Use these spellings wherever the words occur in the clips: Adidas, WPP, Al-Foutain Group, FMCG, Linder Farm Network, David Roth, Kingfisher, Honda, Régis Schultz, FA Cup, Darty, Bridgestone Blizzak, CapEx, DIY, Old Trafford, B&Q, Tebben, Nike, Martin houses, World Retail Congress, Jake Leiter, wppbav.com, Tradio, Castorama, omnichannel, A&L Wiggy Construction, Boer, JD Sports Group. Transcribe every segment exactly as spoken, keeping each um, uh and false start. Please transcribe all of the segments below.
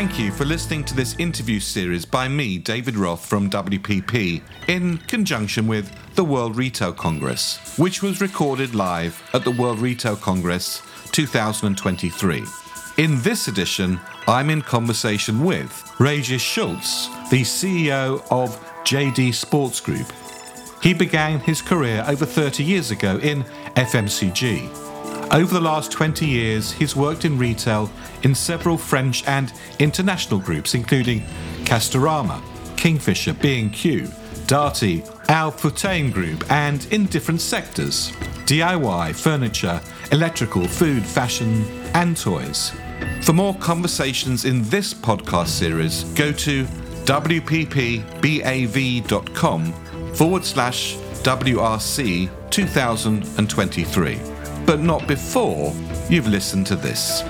Thank you for listening to this interview series by me, David Roth, from W P P, in conjunction with the World Retail Congress, which was recorded live at the World Retail Congress twenty twenty-three. In this edition, I'm in conversation with Régis Schultz, the C E O of J D Sports Group. He began his career over thirty years ago in F M C G. Over the last twenty years, he's worked in retail in several French and international groups, including Castorama, Kingfisher, B and Q, Darty, Al-Foutain Group, and in different sectors: D I Y, furniture, electrical, food, fashion, and toys. For more conversations in this podcast series, go to wppbav.com forward slash WRC 2023. But not before you've listened to this.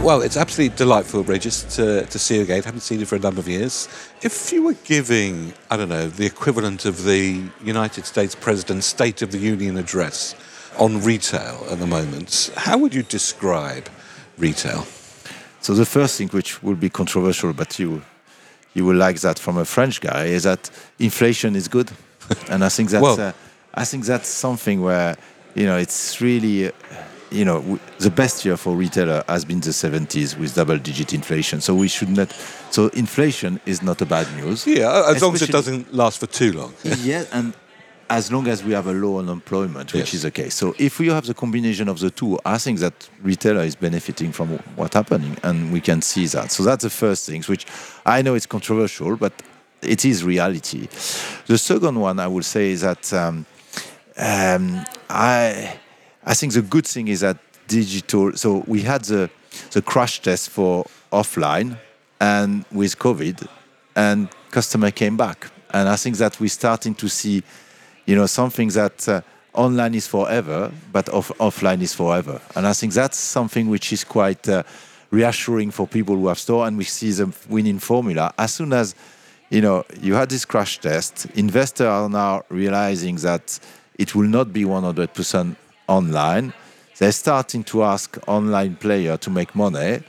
Well, it's absolutely delightful, Régis, to, to see you again. I haven't seen you for a number of years. If you were giving, I don't know, the equivalent of the United States President's State of the Union address on retail at the moment, how would you describe retail? So the first thing, which will be controversial, but you, you will like that from a French guy, is that inflation is good. And I think that's... Well, uh, I think that's something where, you know, it's really, you know, w- the best year for retailer has been the seventies with double-digit inflation. So we should not, so inflation is not a bad news. Yeah, as long as it doesn't last for too long. Yeah, and as long as we have a low unemployment, which yes. is the case. So if we have the combination of the two, I think that retailer is benefiting from what's happening, and we can see that. So that's the first thing, which I know it's controversial, but it is reality. The second one I would say is that... Um, Um, I I think the good thing is that digital... So we had the, the crash test for offline and with COVID, and customer came back. And I think that we're starting to see, you know, something that uh, online is forever, but off, offline is forever. And I think that's something which is quite uh, reassuring for people who have store, and we see the winning formula. As soon as, you know, you had this crash test, investors are now realizing that it will not be one hundred percent online. They're starting to ask online player to make money,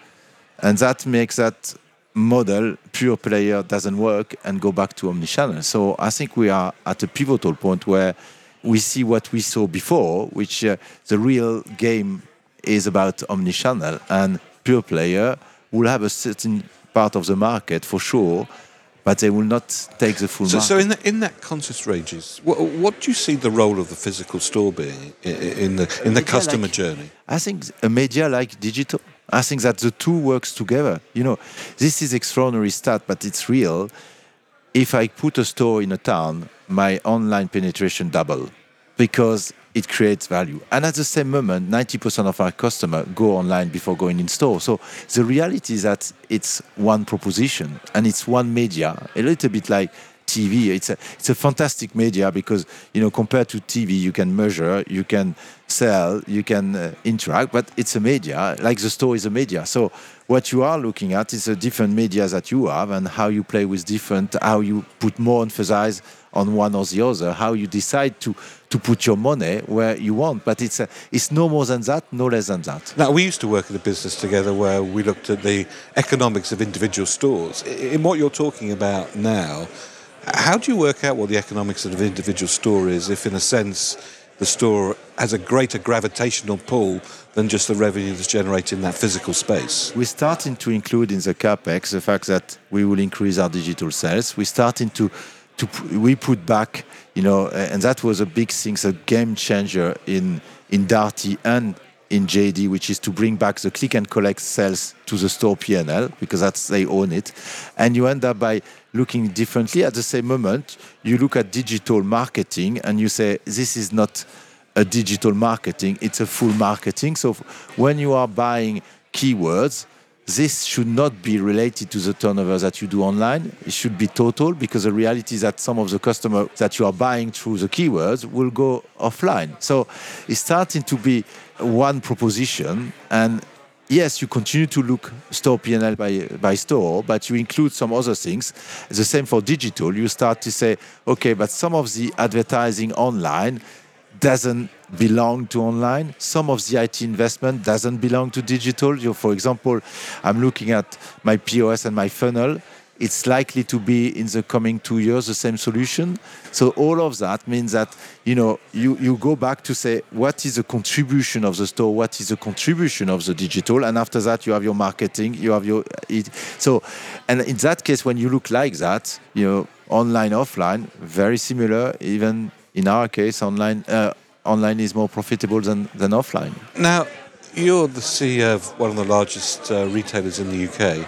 and that makes that model, pure player, doesn't work and go back to omnichannel. So I think we are at a pivotal point where we see what we saw before, which uh, the real game is about omnichannel, and pure player will have a certain part of the market for sure, but they will not take the full so, market. So in, the, in that contest, Régis, what, what do you see the role of the physical store being in, in the in the customer like, journey? I think a media like digital, I think that the two works together. You know, this is extraordinary stat, but it's real. If I put a store in a town, my online penetration double, because it creates value. And at the same moment, ninety percent of our customers go online before going in store. So the reality is that it's one proposition and it's one media, a little bit like T V. It's a, it's a fantastic media because, you know, compared to T V, you can measure, you can sell, you can uh, interact, but it's a media, like the store is a media. So what you are looking at is the different media that you have and how you play with different, how you put more emphasis on one or the other, how you decide to, to put your money where you want. But it's a, it's no more than that, no less than that. Now, we used to work in a business together where we looked at the economics of individual stores. In what you're talking about now, how do you work out what the economics of an individual store is if, in a sense, the store has a greater gravitational pull than just the revenue that's generated in that physical space? We're starting to include in the CapEx the fact that we will increase our digital sales. We're starting to To, we put back, you know, and that was a big thing, a game changer in in Darty and in J D, which is to bring back the click and collect sales to the store P and L, because that's they own it, and you end up by looking differently. At the same moment, you look at digital marketing and you say this is not a digital marketing; it's a full marketing. So when you are buying keywords, this should not be related to the turnover that you do online. It should be total, because the reality is that some of the customers that you are buying through the keywords will go offline. So it's starting to be one proposition. And yes, you continue to look store P and L by, by store, but you include some other things. The same for digital. You start to say, okay, but some of the advertising online doesn't belong to online. Some of the I T investment doesn't belong to digital. You, for example, I'm looking at my P O S and my funnel. It's likely to be in the coming two years the same solution. So all of that means that, you know, you, you go back to say, what is the contribution of the store? What is the contribution of the digital? And after that, you have your marketing, you have your... It, so, and in that case, when you look like that, you know, online, offline, very similar. Even in our case, online uh, online is more profitable than, than offline. Now, you're the C E O of one of the largest uh, retailers in the U K.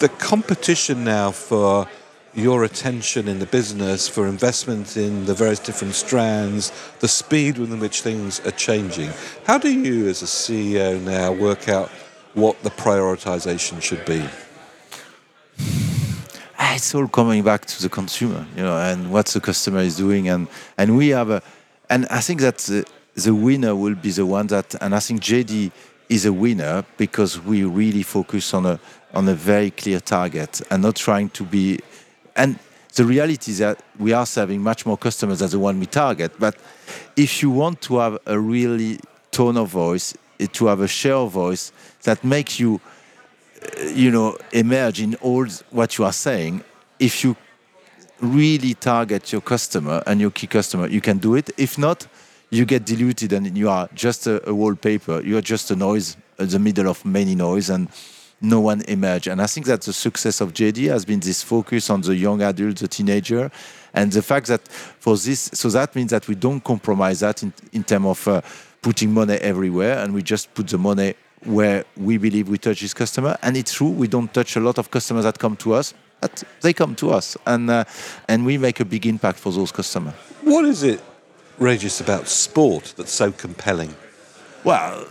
The competition now for your attention in the business, for investment in the various different strands, the speed within which things are changing. How do you, as a C E O now, work out what the prioritization should be? It's all coming back to the consumer, you know, and what the customer is doing, and and we have a, and I think that the, the winner will be the one that, and I think J D is a winner because we really focus on a. on a very clear target and not trying to be... And the reality is that we are serving much more customers than the one we target. But if you want to have a really tone of voice, to have a share of voice that makes you, you know, emerge in all what you are saying, if you really target your customer and your key customer, you can do it. If not, you get diluted and you are just a, a wallpaper. You are just a noise, in the middle of many noise, and no one emerged. And I think that the success of J D has been this focus on the young adult, the teenager, and the fact that for this, so that means that we don't compromise that in, in terms of uh, putting money everywhere, and we just put the money where we believe we touch this customer. And it's true, we don't touch a lot of customers that come to us, but they come to us, and uh, and we make a big impact for those customers. What is it, Régis, about sport that's so compelling? Well...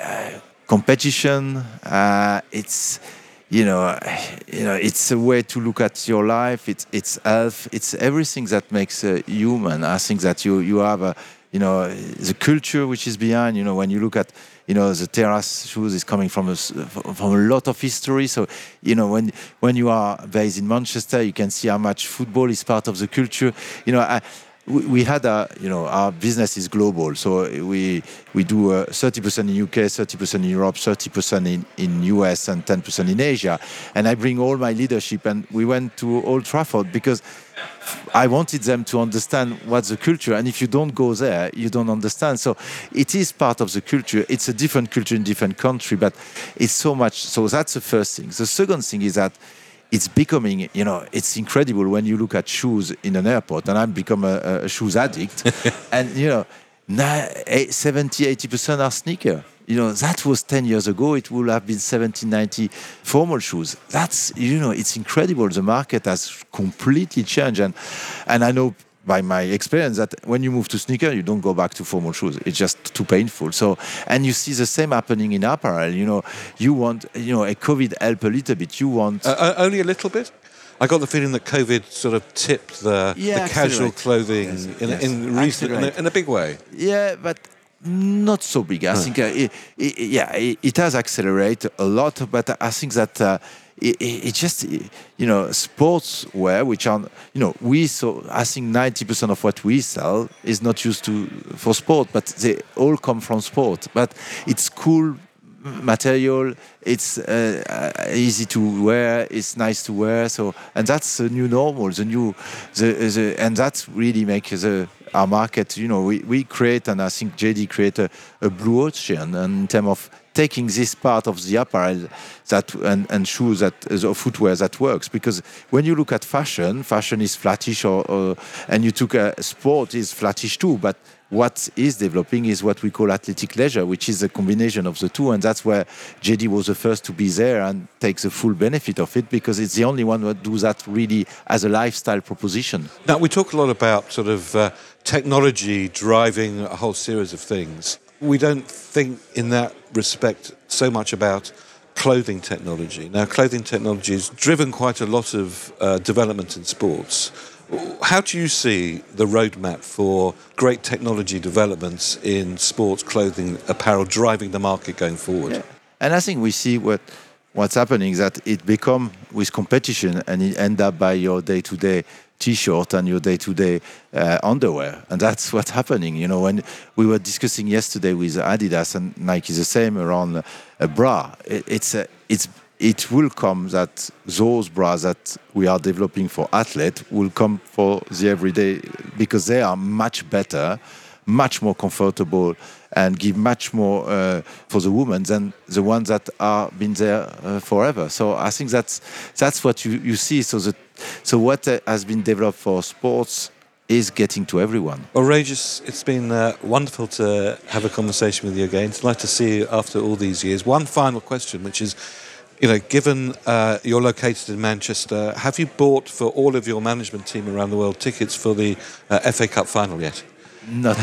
Uh, competition, uh, it's, you know, you know, it's a way to look at your life. It's it's health. It's everything that makes a human. I think that you you have a, you know, the culture which is behind. You know, when you look at, you know, the terrace shoes is coming from a, from a lot of history. So, you know, when when you are based in Manchester, you can see how much football is part of the culture. You know, I. We had a, you know, our business is global, so we we do uh, thirty percent in U K, thirty percent in Europe, thirty percent in, in U S, and ten percent in Asia. And I bring all my leadership, and we went to Old Trafford because I wanted them to understand what's the culture. And if you don't go there, you don't understand. So it is part of the culture. It's a different culture in different country, but it's so much. So that's the first thing. The second thing is that it's becoming, you know, it's incredible when you look at shoes in an airport, and I've become a, a shoes addict. And, you know, seventy, eighty percent are sneaker. You know, that was ten years ago. It would have been seventy, ninety formal shoes. That's, you know, it's incredible. The market has completely changed. And, and I know by my experience that when you move to sneaker, you don't go back to formal shoes. It's just too painful. So, and you see the same happening in apparel. You know, you want, you know, a COVID help a little bit. You want... Uh, only a little bit? I got the feeling that COVID sort of tipped the, yeah, the casual clothing yes, in, yes. In, recent, in, a, in a big way. Yeah, but not so big. I huh. think, uh, it, it, yeah, it, it has accelerated a lot, but I think that... Uh, It, it, it just, you know, sportswear, which are, you know, we so I think ninety percent of what we sell is not used to for sport, but they all come from sport. But it's cool material, it's uh, easy to wear, it's nice to wear. So, and that's the new normal, the new, the, the and that's really make the our market. You know, we, we create, and I think J D create a, a blue ocean, and in terms of taking this part of the apparel that and, and shoes that the footwear that works, because when you look at fashion, fashion is flattish, or, or and you took a sport is flattish too. But what is developing is what we call athletic leisure, which is a combination of the two, and that's where J D was the first to be there and take the full benefit of it, because it's the only one that does that really as a lifestyle proposition. Now we talk a lot about sort of uh, technology driving a whole series of things. We don't think in that respect so much about clothing technology. Now, clothing technology has driven quite a lot of uh, development in sports. How do you see the roadmap for great technology developments in sports, clothing, apparel, driving the market going forward? Yeah. And I think we see what what's happening, that it become with competition and it end up by your day-to-day T-shirt and your day-to-day uh, underwear. And that's what's happening. You know, when we were discussing yesterday with Adidas and Nike the same around a bra, it, it's a, it's it will come that those bras that we are developing for athletes will come for the everyday, because they are much better, much more comfortable, and give much more uh, for the women than the ones that are been there uh, forever. So I think that's that's what you, you see. So the so what uh, has been developed for sports is getting to everyone. Well, Régis, it's been uh, wonderful to have a conversation with you again. It's nice to see you after all these years. One final question, which is, you know, given uh, you're located in Manchester, have you bought for all of your management team around the world tickets for the uh, F A Cup final yet? Not,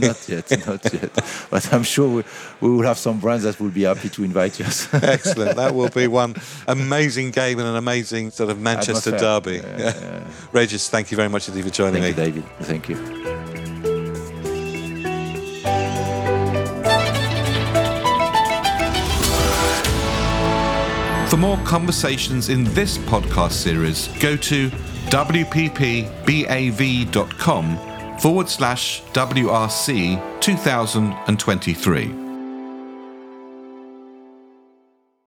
not yet, not yet. But I'm sure we, we will have some brands that will be happy to invite us. Excellent. That will be one amazing game and an amazing sort of Manchester derby. Yeah, yeah. Yeah. Régis, thank you very much indeed for joining thank me. Thank you, David. Thank you. For more conversations in this podcast series, go to w p p bav dot com forward slash W R C twenty twenty-three.